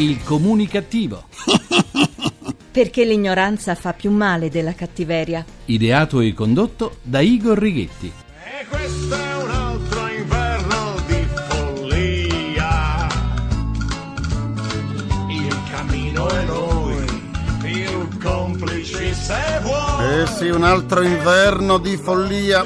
Il comunicattivo. Perché l'ignoranza fa più male della cattiveria. Ideato e condotto da Igor Righetti. E questo è un altro inverno di follia. Il cammino è noi, più complici se vuoi. Eh sì, un altro inverno di follia.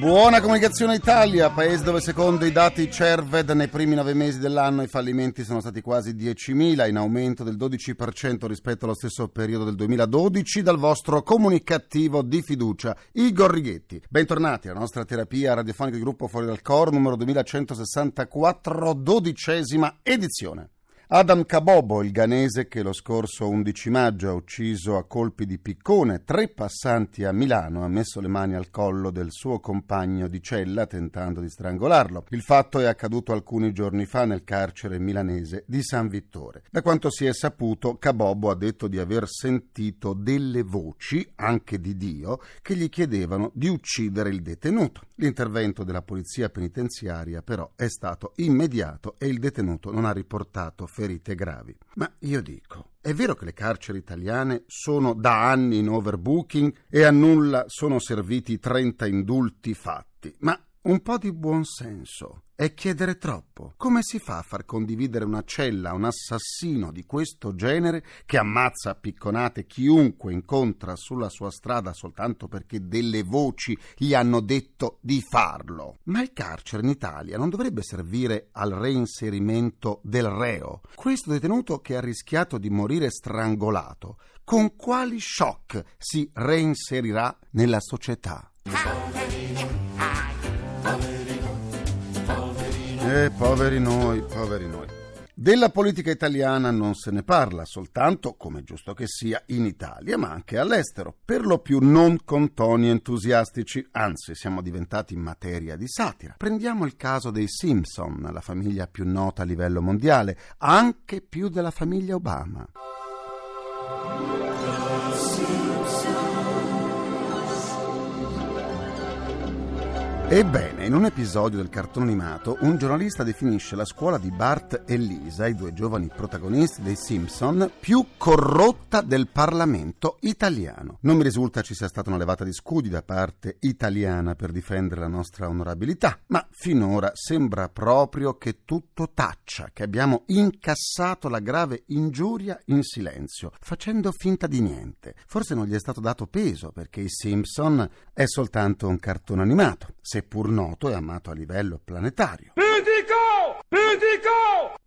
Buona comunicazione Italia, paese dove secondo i dati CERVED nei primi 9 mesi dell'anno i fallimenti sono stati quasi 10.000, in aumento del 12% rispetto allo stesso periodo del 2012, dal vostro comunicattivo di fiducia, Igor Righetti. Bentornati alla nostra terapia radiofonica di gruppo Fuori dal Coro, numero 2164, 12ª edizione. Adam Cabobo, il ghanese che lo scorso 11 maggio ha ucciso a colpi di piccone 3 passanti a Milano, ha messo le mani al collo del suo compagno di cella tentando di strangolarlo. Il fatto è accaduto alcuni giorni fa nel carcere milanese di San Vittore. Da quanto si è saputo, Cabobo ha detto di aver sentito delle voci, anche di Dio, che gli chiedevano di uccidere il detenuto. L'intervento della polizia penitenziaria però è stato immediato e il detenuto non ha riportato ferite gravi. Ma io dico, è vero che le carceri italiane sono da anni in overbooking e a nulla sono serviti 30 indulti fatti, ma un po' di buon senso è chiedere troppo. Come si fa a far condividere una cella a un assassino di questo genere che ammazza a picconate chiunque incontra sulla sua strada soltanto perché delle voci gli hanno detto di farlo? Ma il carcere in Italia non dovrebbe servire al reinserimento del reo? Questo detenuto che ha rischiato di morire strangolato, con quali shock si reinserirà nella società? Poveri noi. Della politica italiana non se ne parla soltanto, come giusto che sia, in Italia, ma anche all'estero, per lo più non con toni entusiastici, anzi siamo diventati materia di satira. Prendiamo il caso dei Simpson, la famiglia più nota a livello mondiale, anche più della famiglia Obama. Ebbene, in un episodio del cartone animato, un giornalista definisce la scuola di Bart e Lisa, i 2 giovani protagonisti dei Simpson, più corrotta del Parlamento italiano. Non mi risulta ci sia stata una levata di scudi da parte italiana per difendere la nostra onorabilità, ma finora sembra proprio che tutto taccia, che abbiamo incassato la grave ingiuria in silenzio, facendo finta di niente. Forse non gli è stato dato peso, perché i Simpson è soltanto un cartone animato, seppur noto e amato a livello planetario.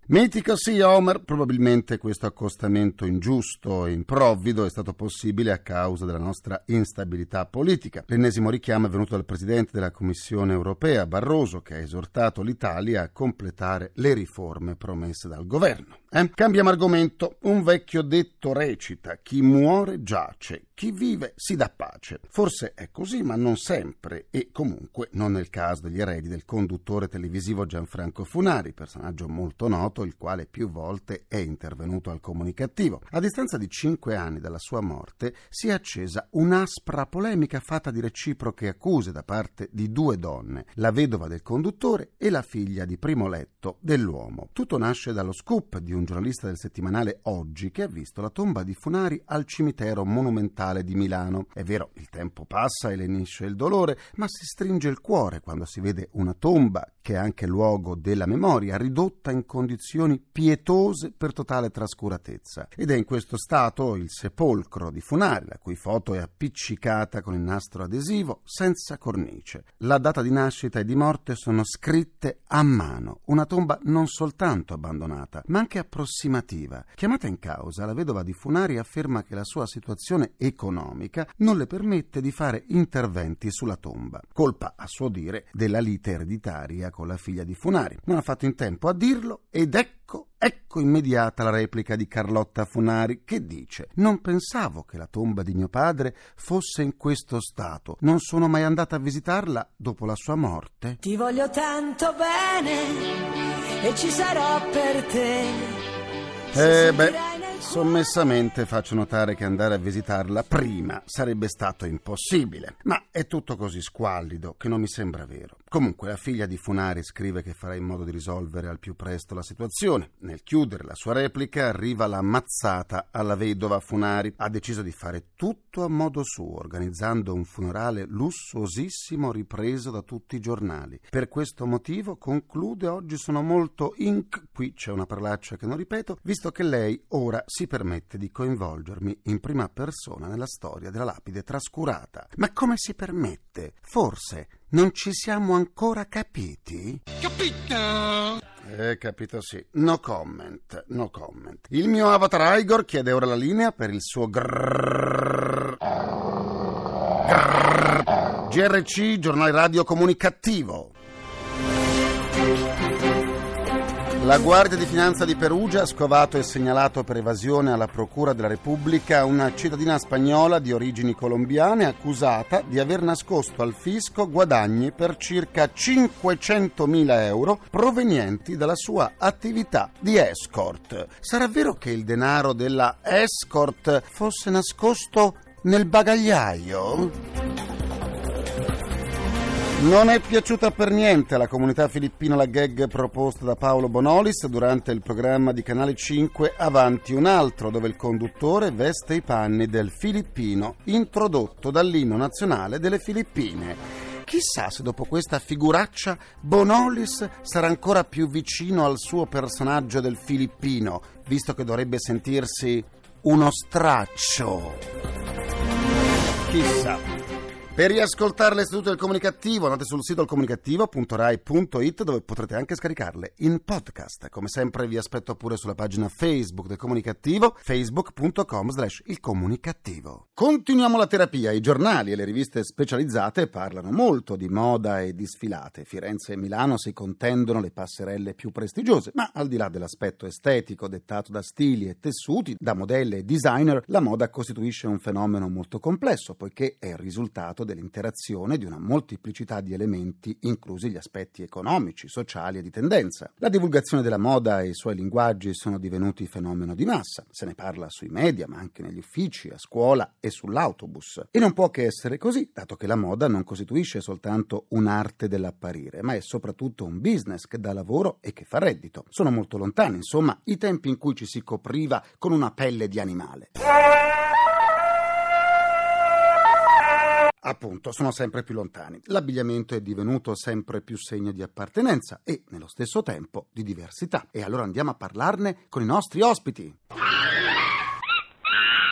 Mitico sì, Homer. Probabilmente questo accostamento ingiusto e improvvido è stato possibile a causa della nostra instabilità politica. L'ennesimo richiamo è venuto dal presidente della Commissione europea, Barroso, che ha esortato l'Italia a completare le riforme promesse dal governo. Cambiamo argomento. Un vecchio detto recita: chi muore giace, chi vive si dà pace. Forse è così, ma non sempre, e comunque non nel caso degli eredi del conduttore televisivo Gianfranco Funari, personaggio molto noto, il quale più volte è intervenuto al comunicativo. A distanza di 5 anni dalla sua morte si è accesa un'aspra polemica fatta di reciproche accuse da parte di 2 donne, la vedova del conduttore e la figlia di primo letto dell'uomo. Tutto nasce dallo scoop di un giornalista del settimanale Oggi che ha visto la tomba di Funari al cimitero monumentale di Milano. È vero, il tempo passa e lenisce il dolore, ma si stringe il cuore quando si vede una tomba, che è anche luogo della memoria, ridotta in condizioni pietose per totale trascuratezza. Ed è in questo stato il sepolcro di Funari, la cui foto è appiccicata con il nastro adesivo senza cornice. La data di nascita e di morte sono scritte a mano. Una tomba non soltanto abbandonata, ma anche approssimativa. Chiamata in causa, la vedova di Funari afferma che la sua situazione economica non le permette di fare interventi sulla tomba, colpa a suo dire della lite ereditaria con la figlia di Funari. Non ha fatto in tempo a dirlo ed ecco immediata la replica di Carlotta Funari, che dice: non pensavo che la tomba di mio padre fosse in questo stato, non sono mai andata a visitarla dopo la sua morte. Ti voglio tanto bene e ci sarò per te. Sommessamente faccio notare che andare a visitarla prima sarebbe stato impossibile, ma è tutto così squallido che non mi sembra vero. Comunque, la figlia di Funari scrive che farà in modo di risolvere al più presto la situazione. Nel chiudere la sua replica arriva la mazzata alla vedova Funari. Ha deciso di fare tutto a modo suo, organizzando un funerale lussuosissimo ripreso da tutti i giornali. Per questo motivo, conclude, oggi sono molto qui c'è una parolaccia che non ripeto, visto che lei ora si permette di coinvolgermi in prima persona nella storia della lapide trascurata. Ma come si permette? Forse non ci siamo ancora capiti? Capito! Capito sì. No comment. Il mio avatar Igor chiede ora la linea per il suo GRC, giornale radio comunicativo. La Guardia di Finanza di Perugia ha scovato e segnalato per evasione alla Procura della Repubblica una cittadina spagnola di origini colombiane accusata di aver nascosto al fisco guadagni per circa 500.000 euro provenienti dalla sua attività di escort. Sarà vero che il denaro della escort fosse nascosto nel bagagliaio? Non è piaciuta per niente alla comunità filippina la gag proposta da Paolo Bonolis durante il programma di Canale 5 Avanti un altro, dove il conduttore veste i panni del filippino introdotto dall'inno nazionale delle Filippine. Chissà se dopo questa figuraccia Bonolis sarà ancora più vicino al suo personaggio del filippino, visto che dovrebbe sentirsi uno straccio. Chissà. Per riascoltare le sedute del comunicativo andate sul sito comunicativo.rai.it, dove potrete anche scaricarle in podcast. Come sempre vi aspetto pure sulla pagina Facebook del comunicativo, facebook.com/ilcomunicativo. Continuiamo la terapia. I giornali e le riviste specializzate parlano molto di moda e di sfilate. Firenze e Milano si contendono le passerelle più prestigiose, ma al di là dell'aspetto estetico dettato da stili e tessuti, da modelle e designer, la moda costituisce un fenomeno molto complesso, poiché è il risultato dell'interazione di una molteplicità di elementi, inclusi gli aspetti economici, sociali e di tendenza. La divulgazione della moda e i suoi linguaggi sono divenuti fenomeno di massa. Se ne parla sui media, ma anche negli uffici, a scuola e sull'autobus. E non può che essere così, dato che la moda non costituisce soltanto un'arte dell'apparire, ma è soprattutto un business che dà lavoro e che fa reddito. Sono molto lontani, insomma, i tempi in cui ci si copriva con una pelle di animale. Appunto, sono sempre più lontani. L'abbigliamento è divenuto sempre più segno di appartenenza e, nello stesso tempo, di diversità. E allora andiamo a parlarne con i nostri ospiti.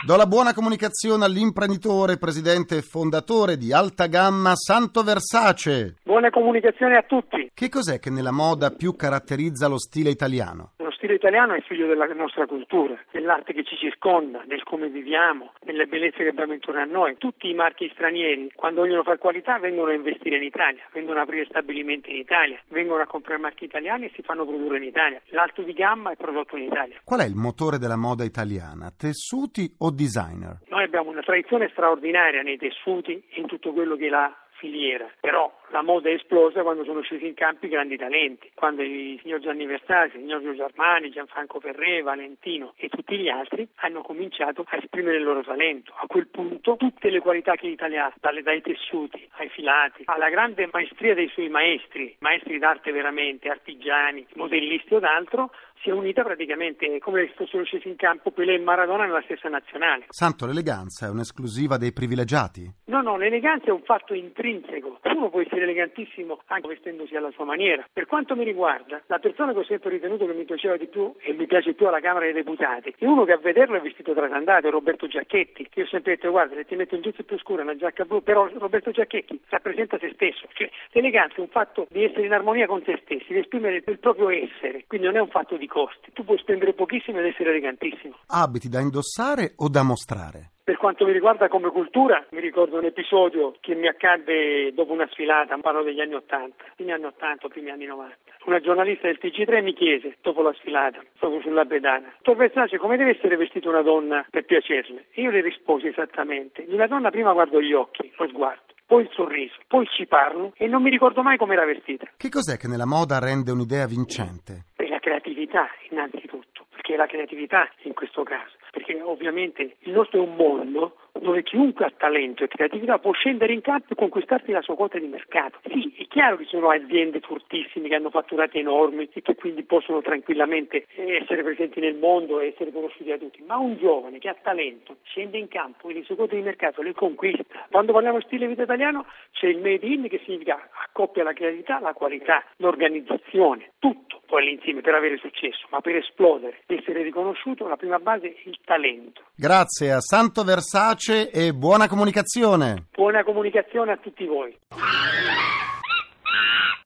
Do la buona comunicazione all'imprenditore, presidente e fondatore di Alta Gamma, Santo Versace. Buona comunicazione a tutti. Che cos'è che nella moda più caratterizza lo stile italiano? Lo stile italiano è figlio della nostra cultura, dell'arte che ci circonda, del come viviamo, delle bellezze che abbiamo intorno a noi. Tutti i marchi stranieri, quando vogliono fare qualità, vengono a investire in Italia, vengono a aprire stabilimenti in Italia, vengono a comprare marchi italiani e si fanno produrre in Italia. L'alto di gamma è prodotto in Italia. Qual è il motore della moda italiana? Tessuti o designer? Noi abbiamo una tradizione straordinaria nei tessuti e in tutto quello che la filiera, però la moda è esplosa quando sono scesi in campo i grandi talenti, quando il signor Gianni Versace, il signor Giorgio Armani, Gianfranco Ferré, Valentino e tutti gli altri hanno cominciato a esprimere il loro talento. A quel punto tutte le qualità che l'Italia ha, dai tessuti ai filati, alla grande maestria dei suoi maestri d'arte veramente, artigiani, modellisti o d'altro, si è unita praticamente come se fossero scesi in campo Pelè e Maradona nella stessa nazionale. Santo, l'eleganza è un'esclusiva dei privilegiati? No, l'eleganza è un fatto intrinseco. Uno può essere elegantissimo anche vestendosi alla sua maniera. Per quanto mi riguarda, la persona che ho sempre ritenuto che mi piaceva di più e mi piace più alla Camera dei Deputati è uno che a vederlo è vestito trasandato, Roberto Giacchetti, che io ho sempre detto: guarda, se ti metto un giusto più scuro, una giacca blu, però Roberto Giacchetti rappresenta se stesso. Cioè, l'eleganza è un fatto di essere in armonia con se stessi, di esprimere il proprio essere, quindi non è un fatto di costi. Tu puoi spendere pochissimo ed essere elegantissimo. Abiti da indossare o da mostrare? Per quanto mi riguarda come cultura, mi ricordo un episodio che mi accadde dopo una sfilata, parlo degli anni 80, primi anni 90. Una giornalista del TG3 mi chiese, dopo la sfilata, proprio sulla pedana: Tor Versace, come deve essere vestita una donna per piacerle? E io le risposi esattamente: una donna prima guardo gli occhi, lo sguardo, poi il sorriso, poi ci parlo, e non mi ricordo mai com'era vestita. Che cos'è che nella moda rende un'idea vincente? La creatività, innanzitutto, perché la creatività in questo caso, perché ovviamente il nostro è un mondo dove chiunque ha talento e creatività può scendere in campo e conquistarsi la sua quota di mercato. Sì, è chiaro che ci sono aziende fortissime che hanno fatturati enormi e che quindi possono tranquillamente essere presenti nel mondo e essere conosciuti da tutti, ma un giovane che ha talento scende in campo e le sue quote di mercato le conquista. Quando parliamo di stile vita italiano c'è il made in, che significa accoppia la creatività, la qualità, l'organizzazione, tutto poi all'insieme per avere successo, ma per esplodere, essere riconosciuto, la prima base è il talento. Grazie a Santo Versace e buona comunicazione. Buona comunicazione a tutti voi.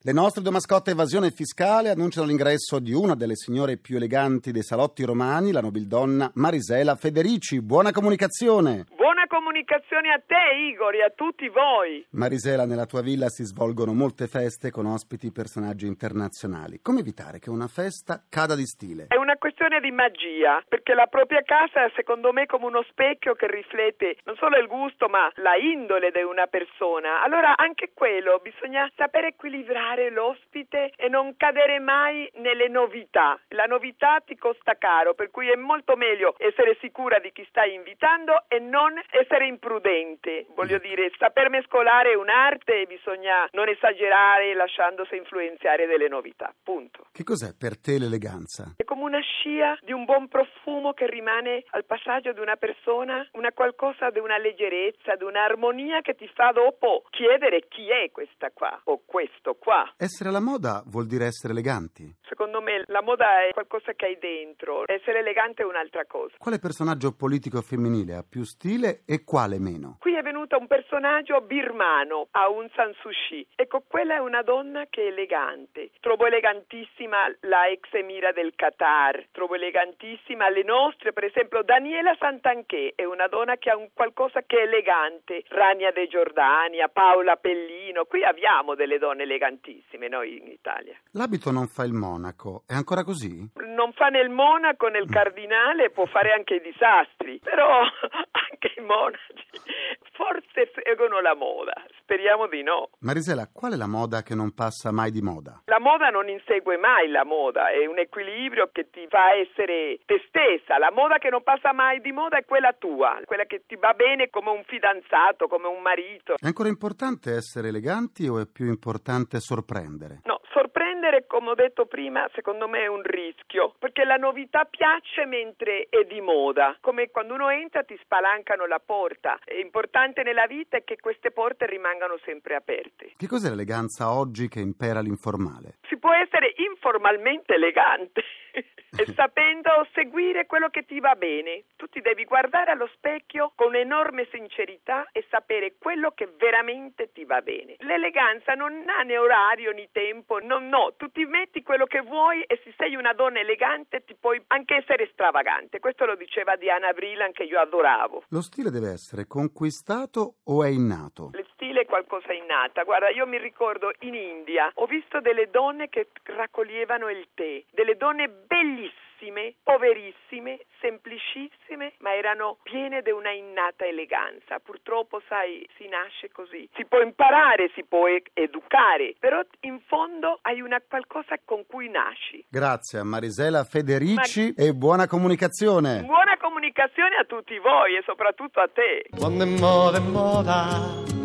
Le nostre due mascotte evasione fiscale annunciano l'ingresso di una delle signore più eleganti dei salotti romani, la nobildonna Marisela Federici. Buona comunicazione. Buona comunicazione a te, Igor, e a tutti voi. Marisela, nella tua villa si svolgono molte feste con ospiti personaggi internazionali. Come evitare che una festa cada di stile? È una questione di magia, perché la propria casa, secondo me, è come uno specchio che riflette non solo il gusto, ma la indole di una persona. Allora, anche quello, bisogna sapere equilibrare l'ospite e non cadere mai nelle novità. La novità ti costa caro, per cui è molto meglio essere sicura di chi stai invitando e non essere imprudente. Voglio dire, saper mescolare è un'arte e bisogna non esagerare lasciandosi influenzare delle novità, punto. Che cos'è per te l'eleganza? È come una scia di un buon profumo che rimane al passaggio di una persona, una qualcosa di una leggerezza, di un'armonia che ti fa dopo chiedere chi è questa qua o questo qua. Essere alla moda vuol dire essere eleganti? Secondo me la moda è qualcosa che hai dentro, essere elegante è un'altra cosa. Quale personaggio politico femminile ha più stile e quale meno? Qui è venuta un personaggio birmano, Aung San Suu Kyi. Ecco, quella è una donna che è elegante. Trovo elegantissima la ex emira del Qatar, trovo elegantissima le nostre, per esempio Daniela Santanchè è una donna che ha un qualcosa che è elegante. Rania de Giordania, Paola Pellino, qui abbiamo delle donne elegantissime noi in Italia. L'abito non fa il monaco, è ancora così? Non fa nel monaco, nel cardinale, può fare anche i disastri, però anche i monaci forse seguono la moda, speriamo di no. Marisela, qual è la moda che non passa mai di moda? La moda non insegue mai la moda, è un equilibrio che ti fa essere te stessa. La moda che non passa mai di moda è quella tua, quella che ti va bene come un fidanzato, come un marito. È ancora importante essere eleganti o è più importante sorprendere? No, sorprendere, come ho detto prima, secondo me è un rischio, perché la novità piace mentre è di moda, come quando uno entra ti spalancano la porta. È importante nella vita che queste porte rimangano sempre aperte. Che cos'è l'eleganza oggi che impera l'informale? Si può essere informalmente elegante e sapendo seguire quello che ti va bene. Tu ti devi guardare allo specchio con enorme sincerità e sapere quello che veramente ti va bene. L'eleganza non ha né orario né tempo, no, tu ti metti quello che vuoi e se sei una donna elegante ti puoi anche essere stravagante. Questo lo diceva Diana Vriland, che io adoravo. Lo stile deve essere conquistato o è innato? Lo stile è qualcosa innata. Guarda, io mi ricordo in India ho visto delle donne che raccoglievano il tè, delle donne bellissime, poverissime, semplicissime, ma erano piene di una innata eleganza. Purtroppo, sai, si nasce così. Si può imparare, si può educare, però in fondo hai una qualcosa con cui nasci. Grazie a Marisela Federici e buona comunicazione. Buona comunicazione a tutti voi e soprattutto a te. Quando è moda.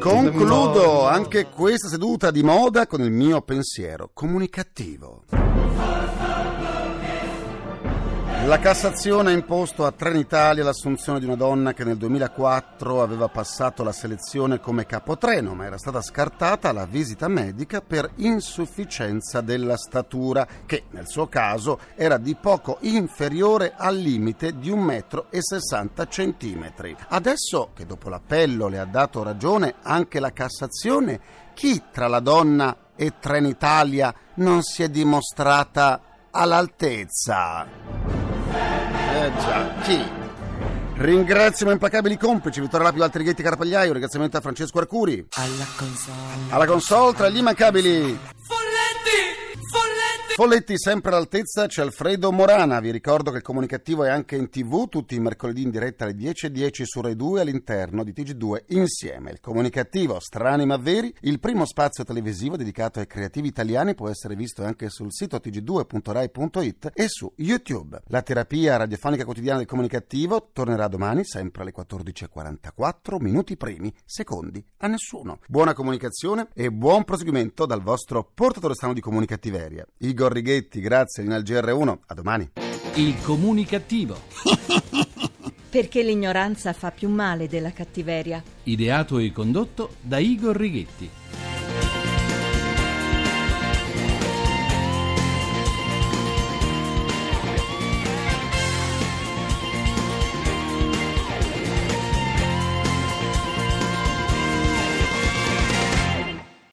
Concludo anche questa seduta di moda con il mio pensiero comunicativo. La Cassazione ha imposto a Trenitalia l'assunzione di una donna che nel 2004 aveva passato la selezione come capotreno, ma era stata scartata alla visita medica per insufficienza della statura, che nel suo caso era di poco inferiore al limite di 1,60 m. Adesso che dopo l'appello le ha dato ragione anche la Cassazione, chi tra la donna e Trenitalia non si è dimostrata all'altezza? Già, chi? Ringrazio i miei implacabili complici Vittorio Lapio, Altri Ghetti, Carpagliaio. Ringraziamento a Francesco Arcuri alla console, tra gli immancabili Folletti Folletti sempre all'altezza, c'è Alfredo Morana. Vi ricordo che il comunicativo è anche in TV tutti i mercoledì in diretta alle 10.10 su Rai 2 all'interno di TG2 Insieme. Il comunicativo Strani ma Veri, il primo spazio televisivo dedicato ai creativi italiani, può essere visto anche sul sito tg2.rai.it e su YouTube. La terapia radiofonica quotidiana del comunicativo tornerà domani sempre alle 14.44, minuti primi, secondi a nessuno. Buona comunicazione e buon proseguimento dal vostro portatore strano di comunicativeria. Igor Righetti, grazie, in al GR1, a domani. Il comunicativo. Perché l'ignoranza fa più male della cattiveria. Ideato e condotto da Igor Righetti.